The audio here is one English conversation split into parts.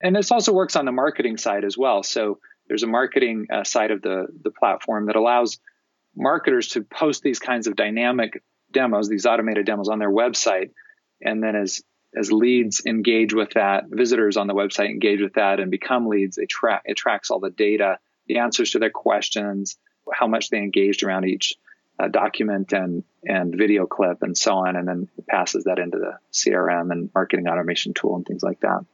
And this also works on the marketing side as well. So there's a marketing side of the platform that allows marketers to post these kinds of dynamic demos, these automated demos on their website. And then as leads engage with that, visitors on the website engage with that and become leads, it tracks all the data, the answers to their questions, how much they engaged around each document and video clip and so on, and then passes that into the CRM and marketing automation tool and things like that.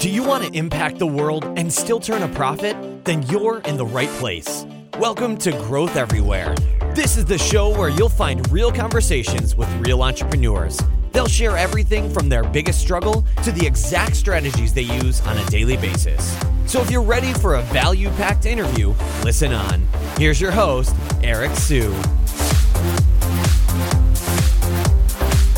Do you want to impact the world and still turn a profit? Then you're in the right place. Welcome to Growth Everywhere. This is the show where you'll find real conversations with real entrepreneurs. They'll share everything from their biggest struggle to the exact strategies they use on a daily basis. So if you're ready for a value-packed interview, listen on. Here's your host, Eric Sue.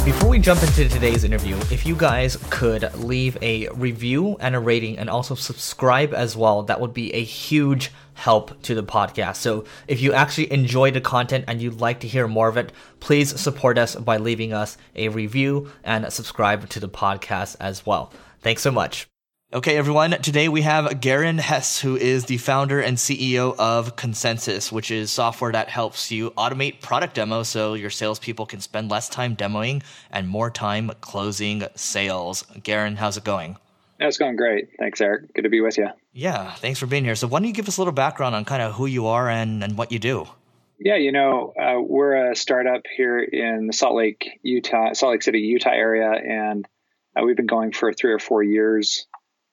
Before we jump into today's interview, if you guys could leave a review and a rating and also subscribe as well, that would be a huge help to the podcast. So if you actually enjoy the content and you'd like to hear more of it, please support us by leaving us a review and subscribe to the podcast as well. Thanks so much. Okay, everyone. Today we have Garen Hess, who is the founder and CEO of Consensus, which is software that helps you automate product demos so your salespeople can spend less time demoing and more time closing sales. Garen, how's it going? It's going great. Thanks, Eric. Good to be with you. Yeah, thanks for being here. So why don't you give us a little background on kind of who you are and what you do? Yeah, we're a startup here in the Salt Lake City, Utah area, and we've been going for 3 or 4 years.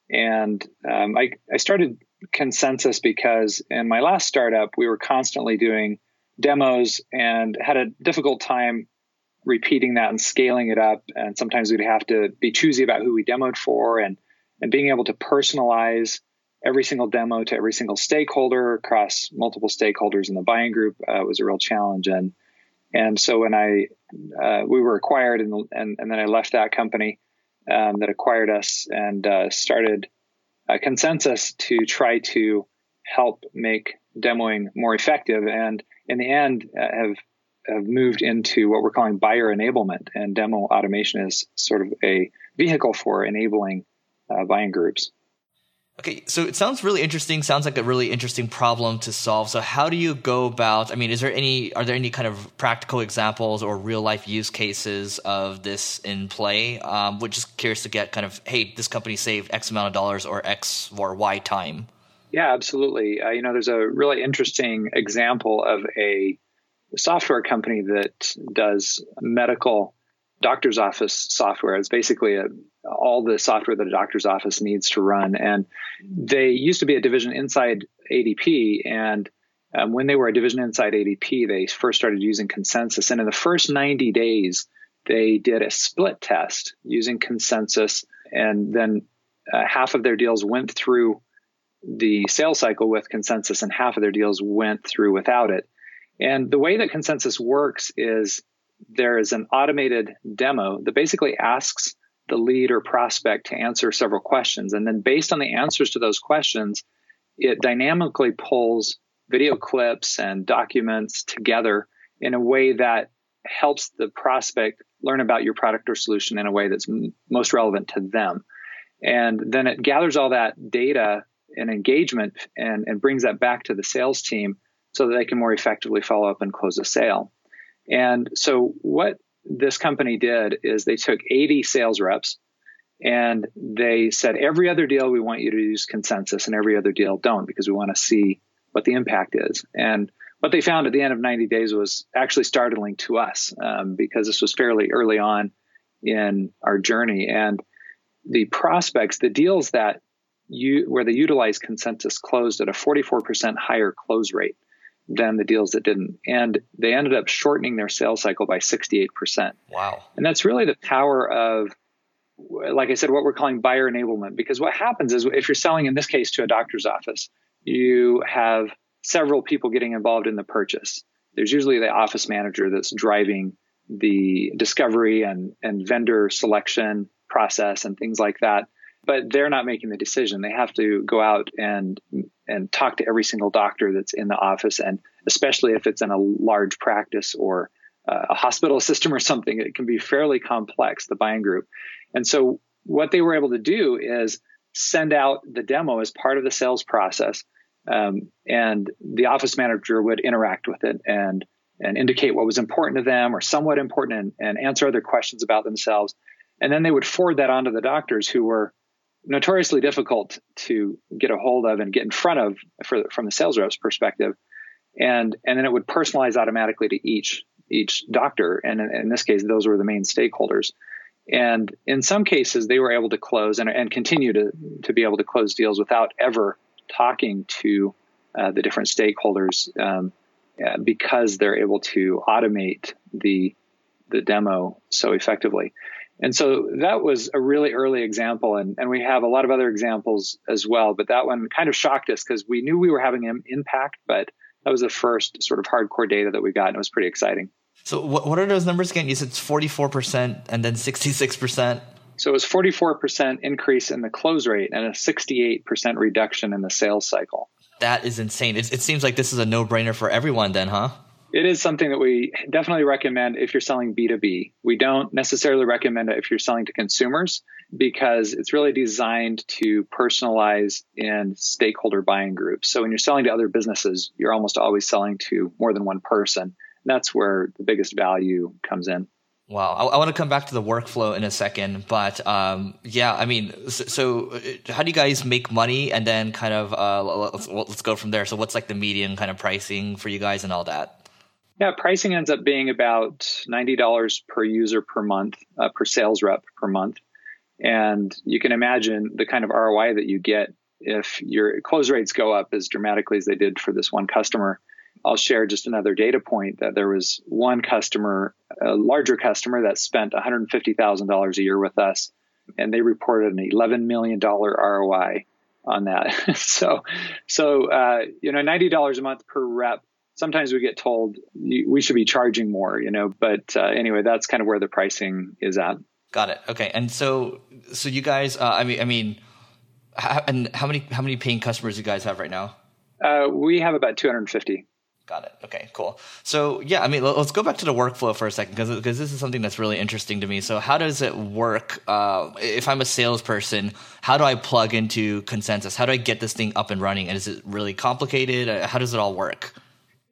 And I started Consensus because in my last startup, we were constantly doing demos and had a difficult time repeating that and scaling it up. And sometimes we'd have to be choosy about who we demoed for and being able to personalize every single demo to every single stakeholder across multiple stakeholders in the buying group was a real challenge. And so when we were acquired and then I left that company that acquired us and started a Consensus to try to help make demoing more effective. And in the end, have moved into what we're calling buyer enablement, and demo automation is sort of a vehicle for enabling buying groups. Okay, so it sounds really interesting. Sounds like a really interesting problem to solve. So how do you go about? I mean, are there any kind of practical examples or real life use cases of this in play? We're just curious to get kind of, hey, this company saved X amount of dollars or X or Y time. Yeah, absolutely. There's a really interesting example of a software company that does medical doctor's office software. It's basically all the software that a doctor's office needs to run. And they used to be a division inside ADP. And when they were a division inside ADP, they first started using Consensus. And in the first 90 days, they did a split test using Consensus. And then half of their deals went through the sales cycle with Consensus and half of their deals went through without it. And the way that Consensus works is there is an automated demo that basically asks the lead or prospect to answer several questions. And then based on the answers to those questions, it dynamically pulls video clips and documents together in a way that helps the prospect learn about your product or solution in a way that's most relevant to them. And then it gathers all that data and engagement and brings that back to the sales team so that they can more effectively follow up and close a sale. And so what this company did is they took 80 sales reps and they said, every other deal, we want you to use Consensus, and every other deal, don't, because we want to see what the impact is. And what they found at the end of 90 days was actually startling to us because this was fairly early on in our journey. And the prospects, the deals where they utilized Consensus closed at a 44% higher close rate than the deals that didn't. And they ended up shortening their sales cycle by 68%. Wow. And that's really the power of, like I said, what we're calling buyer enablement, because what happens is if you're selling, in this case, to a doctor's office, you have several people getting involved in the purchase. There's usually the office manager that's driving the discovery and vendor selection process and things like that. But they're not making the decision. They have to go out and talk to every single doctor that's in the office. And especially if it's in a large practice or a hospital system or something, it can be fairly complex, the buying group. And so what they were able to do is send out the demo as part of the sales process. And the office manager would interact with it and indicate what was important to them or somewhat important and answer other questions about themselves. And then they would forward that on to the doctors, who were notoriously difficult to get a hold of and get in front of from the sales rep's perspective. And then it would personalize automatically to each doctor. And in this case, those were the main stakeholders. And in some cases, they were able to close and continue to be able to close deals without ever talking to the different stakeholders because they're able to automate the demo so effectively. And so that was a really early example. And we have a lot of other examples as well. But that one kind of shocked us because we knew we were having an impact, but that was the first sort of hardcore data that we got, and it was pretty exciting. So what are those numbers again? You said it's 44% and then 66%. So it was 44% increase in the close rate and a 68% reduction in the sales cycle. That is insane. It seems like this is a no-brainer for everyone then, huh? It is something that we definitely recommend if you're selling B2B. We don't necessarily recommend it if you're selling to consumers because it's really designed to personalize in stakeholder buying groups. So when you're selling to other businesses, you're almost always selling to more than one person. That's where the biggest value comes in. Wow. I want to come back to the workflow in a second, but so how do you guys make money? And then kind of let's go from there. So what's like the median kind of pricing for you guys and all that? Yeah, pricing ends up being about $90 per user per month, per sales rep per month. And you can imagine the kind of ROI that you get if your close rates go up as dramatically as they did for this one customer. I'll share just another data point that there was one customer, a larger customer, that spent $150,000 a year with us, and they reported an $11 million ROI on that. So $90 a month per rep. Sometimes we get told we should be charging more, but anyway, that's kind of where the pricing is at. Got it. Okay. And so you guys, how many paying customers you guys have right now? We have about 250. Got it. Okay, cool. So let's go back to the workflow for a second because this is something that's really interesting to me. So how does it work? If I'm a salesperson, how do I plug into Consensus? How do I get this thing up and running? And is it really complicated? How does it all work?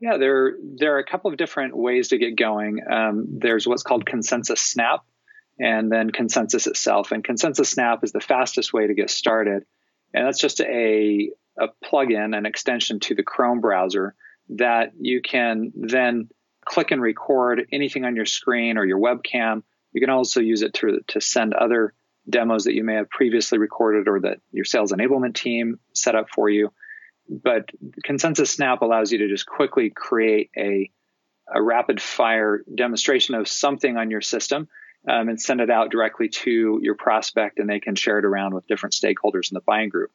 Yeah, there are a couple of different ways to get going. There's what's called Consensus Snap and then Consensus itself. And Consensus Snap is the fastest way to get started. And that's just a plugin, an extension to the Chrome browser that you can then click and record anything on your screen or your webcam. You can also use it to send other demos that you may have previously recorded or that your sales enablement team set up for you. But Consensus Snap allows you to just quickly create a rapid fire demonstration of something on your system and send it out directly to your prospect, and they can share it around with different stakeholders in the buying group.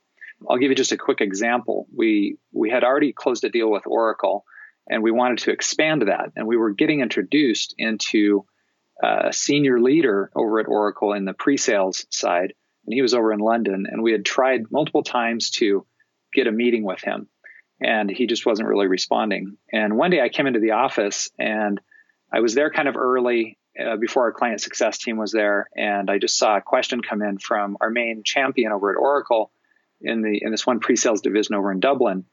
I'll give you just a quick example. We had already closed a deal with Oracle, and we wanted to expand that. And we were getting introduced into a senior leader over at Oracle in the pre-sales side, and he was over in London. And we had tried multiple times to get a meeting with him, and he just wasn't really responding. And one day I came into the office, and I was there kind of early before our client success team was there, and I just saw a question come in from our main champion over at Oracle in this one pre-sales division over in Dublin.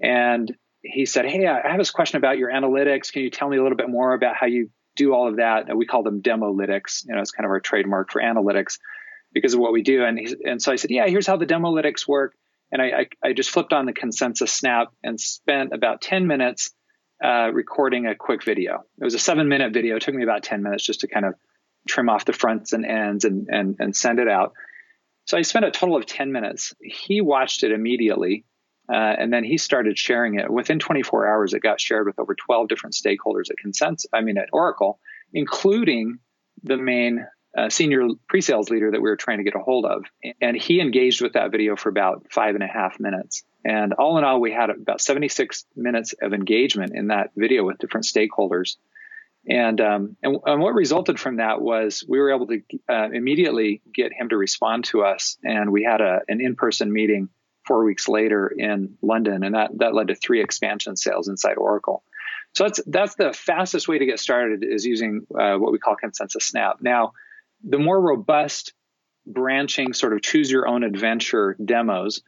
And he said, "Hey, I have this question about your analytics. Can you tell me a little bit more about how you do all of that?" And we call them demolytics. It's kind of our trademark for analytics because of what we do. And so I said, "Yeah, here's how the demolytics work." And I just flipped on the Consensus Snap and spent about 10 minutes recording a quick video. It was a 7-minute video. It took me about 10 minutes just to kind of trim off the fronts and ends and send it out. So I spent a total of 10 minutes. He watched it immediately, and then he started sharing it. Within 24 hours, it got shared with over 12 different stakeholders at Oracle, including the main senior pre-sales leader that we were trying to get a hold of. And he engaged with that video for about 5.5 minutes. And all in all, we had about 76 minutes of engagement in that video with different stakeholders. And what resulted from that was we were able to immediately get him to respond to us. And we had an in-person meeting 4 weeks later in London. And that led to 3 expansion sales inside Oracle. So that's the fastest way to get started is using what we call Consensus Snap. Now, the more robust branching sort of choose your own adventure demos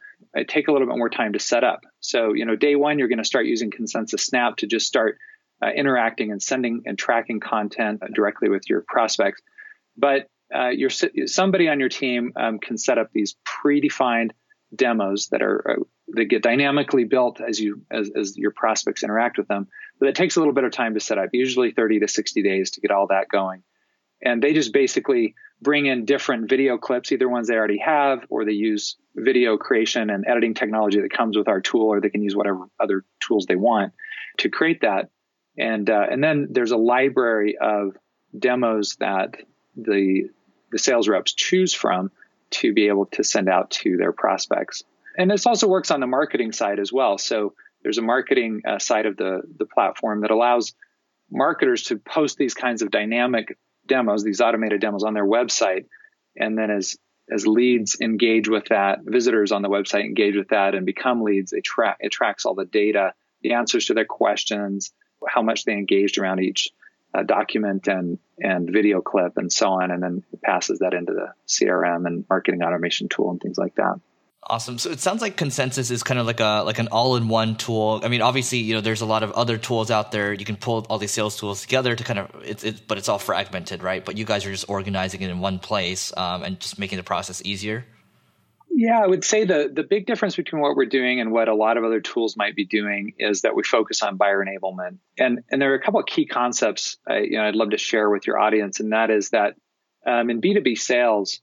take a little bit more time to set up. So, day one, you're going to start using Consensus Snap to just start interacting and sending and tracking content directly with your prospects. But somebody on your team can set up these predefined demos that get dynamically built as your prospects interact with them. But it takes a little bit of time to set up, usually 30 to 60 days to get all that going. And they just basically bring in different video clips, either ones they already have, or they use video creation and editing technology that comes with our tool, or they can use whatever other tools they want to create that. And then there's a library of demos that the sales reps choose from to be able to send out to their prospects. And this also works on the marketing side as well. So there's a marketing side of the platform that allows marketers to post these kinds of dynamic demos, these automated demos on their website. And then as leads engage with that, visitors on the website engage with that and become leads, it tracks all the data, the answers to their questions, how much they engaged around each document and video clip and so on. And then it passes that into the CRM and marketing automation tool and things like that. Awesome. So it sounds like Consensus is kind of like an all-in-one tool. I mean, obviously, there's a lot of other tools out there. You can pull all these sales tools together to but it's all fragmented, right? But you guys are just organizing it in one place and just making the process easier. Yeah, I would say the big difference between what we're doing and what a lot of other tools might be doing is that we focus on buyer enablement. And there are a couple of key concepts I'd love to share with your audience, and that is that in B2B sales,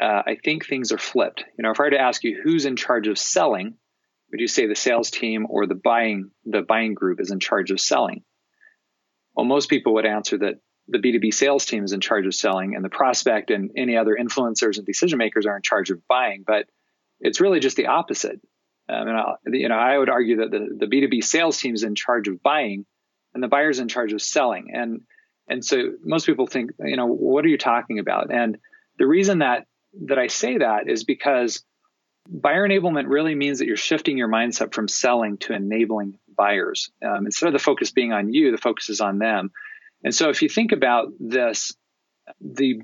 I think things are flipped. If I were to ask you who's in charge of selling, would you say the sales team or the buying group is in charge of selling? Well, most people would answer that the B2B sales team is in charge of selling and the prospect and any other influencers and decision makers are in charge of buying, but it's really just the opposite. I would argue that the B2B sales team is in charge of buying and the buyer's in charge of selling. And so most people think, what are you talking about? And the reason that I say that is because buyer enablement really means that you're shifting your mindset from selling to enabling buyers. Instead of the focus being on you, the focus is on them. And so if you think about this, the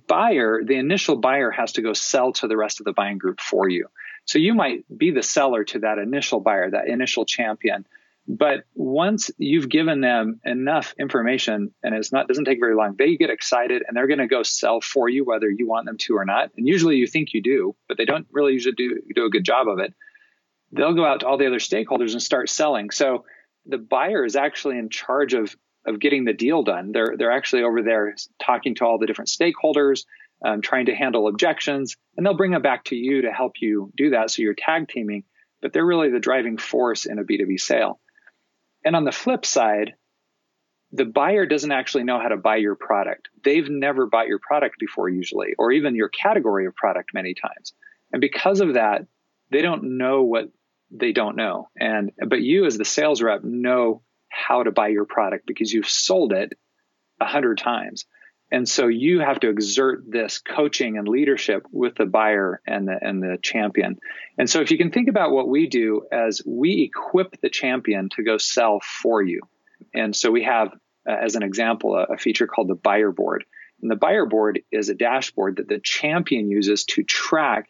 initial buyer has to go sell to the rest of the buying group for you. So you might be the seller to that initial buyer, that initial champion. But once you've given them enough information, and doesn't take very long, they get excited and they're going to go sell for you, whether you want them to or not. And usually you think you do, but they don't really usually do a good job of it. They'll go out to all the other stakeholders and start selling. So the buyer is actually in charge of getting the deal done. They're actually over there talking to all the different stakeholders, trying to handle objections, and they'll bring them back to you to help you do that. So you're tag teaming, but they're really the driving force in a B2B sale. And on the flip side, the buyer doesn't actually know how to buy your product. They've never bought your product before usually, or even your category of product many times. And because of that, they don't know what they don't know. But you as the sales rep know how to buy your product because you've sold it 100 times. And so you have to exert this coaching and leadership with the buyer and the champion. And so if you can think about what we do as we equip the champion to go sell for you. And so we have, as an example, a feature called the Buyer Board. And the Buyer Board is a dashboard that the champion uses to track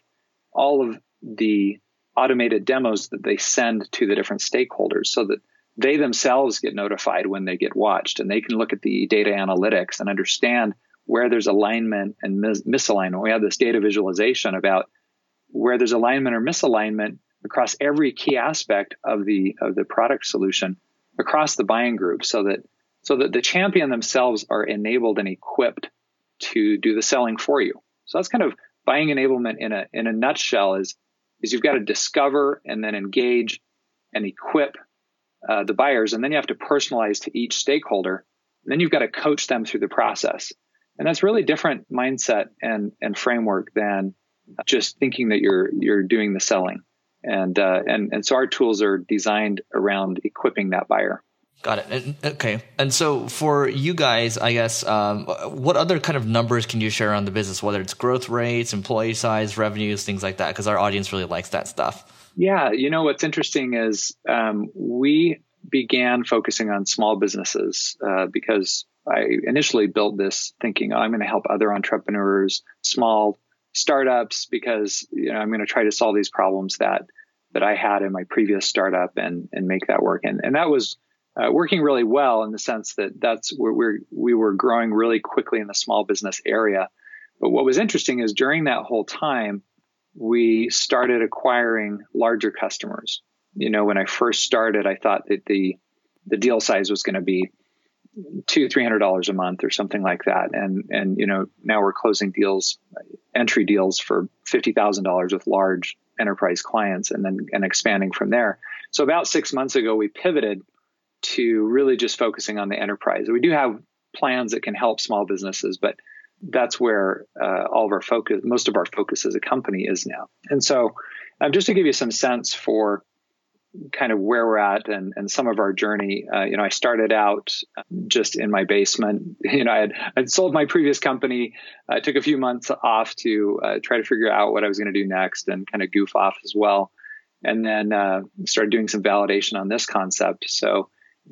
all of the automated demos that they send to the different stakeholders so that they themselves get notified when they get watched, and they can look at the data analytics and understand where there's alignment and misalignment. We have this data visualization about where there's alignment or misalignment across every key aspect of the product solution across the buying group so that the champion themselves are enabled and equipped to do the selling for you. So that's kind of buying enablement in a nutshell is you've got to discover and then engage and equip the buyers, and then you have to personalize to each stakeholder. And then you've got to coach them through the process. And that's really different mindset and framework than just thinking that you're doing the selling. And so our tools are designed around equipping that buyer. Got it. Okay. And so for you guys, I guess, what other kind of numbers can you share on the business, whether it's growth rates, employee size, revenues, things like that? Because our audience really likes that stuff. Yeah. What's interesting is we began focusing on small businesses because I initially built this thinking, I'm going to help other entrepreneurs, small startups because, you know, I'm going to try to solve these problems that I had in my previous startup and make that work. And that was working really well in the sense that that's where we were growing really quickly in the small business area. But what was interesting is during that whole time, we started acquiring larger customers. You know, when I first started, I thought that the deal size was going to be $200-$300 a month or something like that. And, you know, now we're closing deals, entry deals for $50,000 with large enterprise clients and then expanding from there. So about 6 months ago, we pivoted to really just focusing on the enterprise. We do have plans that can help small businesses, but that's where most of our focus as a company is now. And so just to give you some sense for kind of where we're at and some of our journey, you know, I started out just in my basement. You know, I'd sold my previous company. I took a few months off to try to figure out what I was going to do next and kind of goof off as well. And then started doing some validation on this concept. So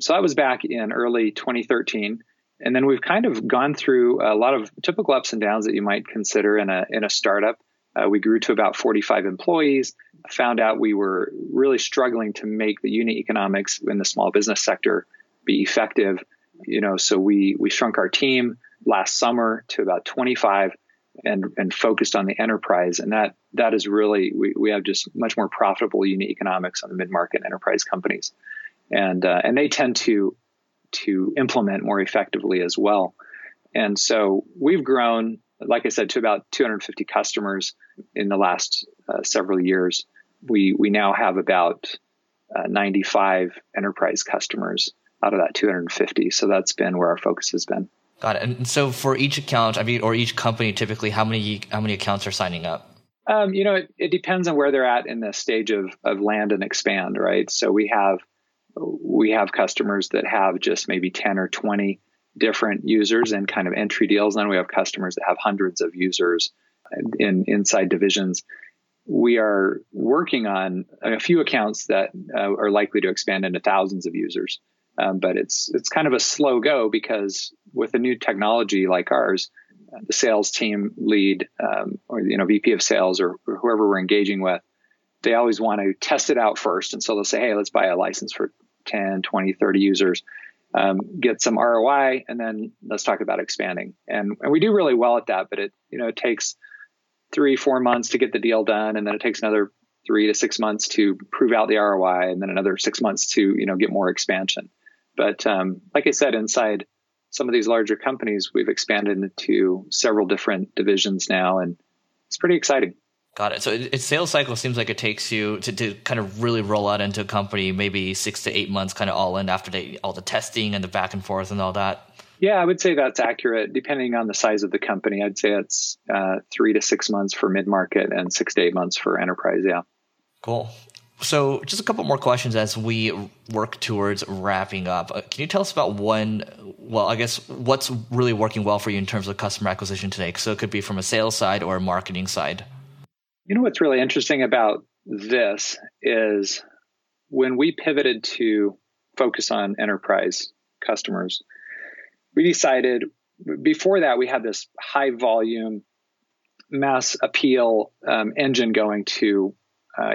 that was back in early 2013. And then we've kind of gone through a lot of typical ups and downs that you might consider in a startup. We grew to about 45 employees, found out we were really struggling to make the unit economics in the small business sector be effective. You know, so we shrunk our team last summer to about 25 and focused on the enterprise. And that is really, we have just much more profitable unit economics on the mid-market enterprise companies. And they tend to implement more effectively as well. And so we've grown, like I said, to about 250 customers in the last several years. We now have about 95 enterprise customers out of that 250. So that's been where our focus has been. Got it. And so for each account, I mean, or each company, typically, how many accounts are signing up? You know, it depends on where they're at in the stage of land and expand, right? So we have customers that have just maybe 10 or 20 different users and kind of entry deals. And then we have customers that have hundreds of users inside divisions. We are working on a few accounts that are likely to expand into thousands of users. But it's kind of a slow go because with a new technology like ours, the sales team lead or, you know, VP of sales or whoever we're engaging with, they always want to test it out first. And so they'll say, hey, let's buy a license for 10, 20, 30 users, get some ROI, and then let's talk about expanding. And we do really well at that, but it, you know, it takes 3-4 months to get the deal done. And then it takes another 3 to 6 months to prove out the ROI, and then another 6 months to, you know, get more expansion. But like I said, inside some of these larger companies, we've expanded into several different divisions now, and it's pretty exciting. Got it. So its sales cycle seems like it takes you to kind of really roll out into a company, maybe 6 to 8 months, kind of all in after all the testing and the back and forth and all that. Yeah, I would say that's accurate. Depending on the size of the company, I'd say it's 3 to 6 months for mid-market and 6 to 8 months for enterprise. Yeah. Cool. So just a couple more questions as we work towards wrapping up. Can you tell us about what's really working well for you in terms of customer acquisition today? So it could be from a sales side or a marketing side. You know, what's really interesting about this is when we pivoted to focus on enterprise customers, we decided before that we had this high volume, mass appeal engine going to,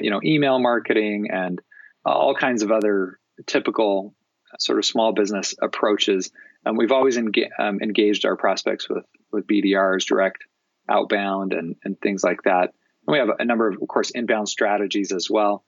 you know, email marketing and all kinds of other typical sort of small business approaches. And we've always engaged our prospects with BDRs, direct outbound and things like that. We have a number of course, inbound strategies as well.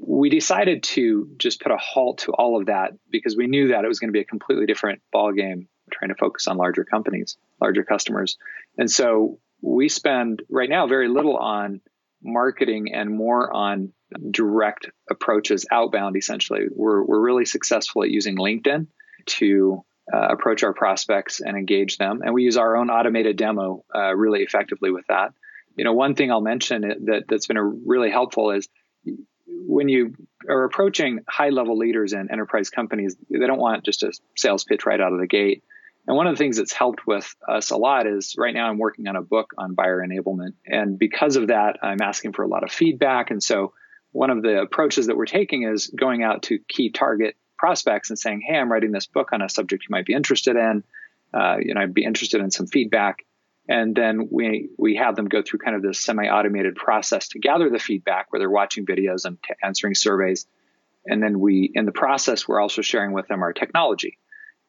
We decided to just put a halt to all of that because we knew that it was going to be a completely different ballgame trying to focus on larger companies, larger customers. And so we spend right now very little on marketing and more on direct approaches, outbound essentially. We're really successful at using LinkedIn to approach our prospects and engage them. And we use our own automated demo really effectively with that. You know, one thing I'll mention that's been really helpful is when you are approaching high-level leaders in enterprise companies, they don't want just a sales pitch right out of the gate. And one of the things that's helped with us a lot is right now I'm working on a book on buyer enablement. And because of that, I'm asking for a lot of feedback. And so one of the approaches that we're taking is going out to key target prospects and saying, hey, I'm writing this book on a subject you might be interested in. You know, I'd be interested in some feedback. And then we have them go through kind of this semi-automated process to gather the feedback where they're watching videos and answering surveys. And then in the process, we're also sharing with them our technology.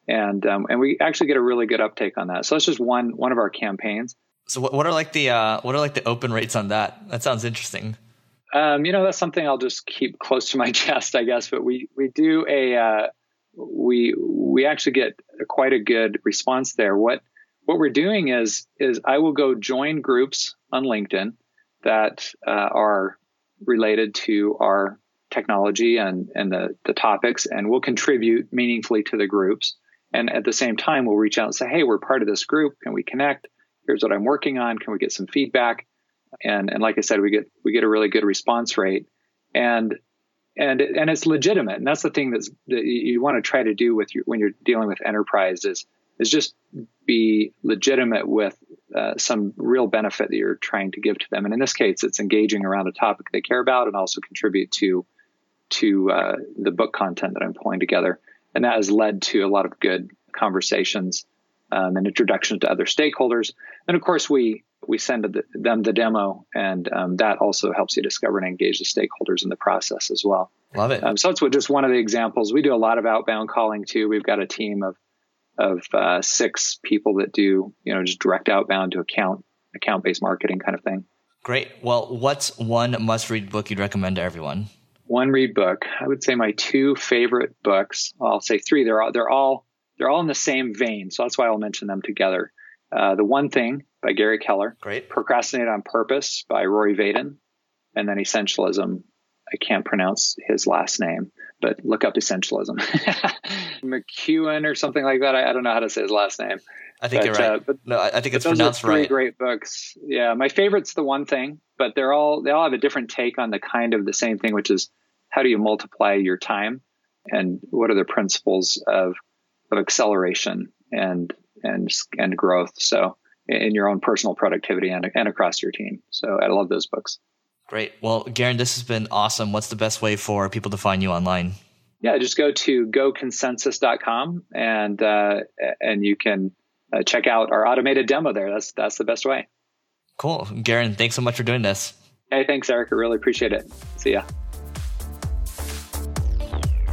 And we actually get a really good uptake on that. So that's just one of our campaigns. So what are like the open rates on that? That sounds interesting. That's something I'll just keep close to my chest, I guess. But we do we actually get quite a good response there. What we're doing is I will go join groups on LinkedIn that are related to our technology and the topics, and we'll contribute meaningfully to the groups. And at the same time, we'll reach out and say, hey, we're part of this group. Can we connect? Here's what I'm working on. Can we get some feedback? And like I said, we get a really good response rate, and it's legitimate. And that's the thing that you want to try to do when you're dealing with enterprise is just be legitimate with some real benefit that you're trying to give to them. And in this case, it's engaging around a topic they care about and also contribute to the book content that I'm pulling together. And that has led to a lot of good conversations and introductions to other stakeholders. And of course, we send them the demo, and that also helps you discover and engage the stakeholders in the process as well. Love it. So that's just one of the examples. We do a lot of outbound calling too. We've got a team of 6 people that do, just direct outbound to account-based marketing kind of thing. Great. Well, what's one must-read book you'd recommend to everyone? One read book. I would say my 2 favorite books. Well, I'll say 3. They're all in the same vein, so that's why I'll mention them together. The One Thing by Gary Keller. Great. Procrastinate on Purpose by Rory Vaden, and then Essentialism. I can't pronounce his last name, but look up Essentialism. McEwen or something like that. I don't know how to say his last name. I think you're right. I think it's pronounced right. Those are 3 great books. Yeah, my favorite's The One Thing, but they all have a different take on the kind of the same thing, which is how do you multiply your time, and what are the principles of acceleration and growth. So in your own personal productivity and across your team. So I love those books. Great. Well, Garen, this has been awesome. What's the best way for people to find you online? Yeah, just go to goconsensus.com and you can check out our automated demo there. That's the best way. Cool. Garen, thanks so much for doing this. Hey, thanks, Eric. I really appreciate it. See ya.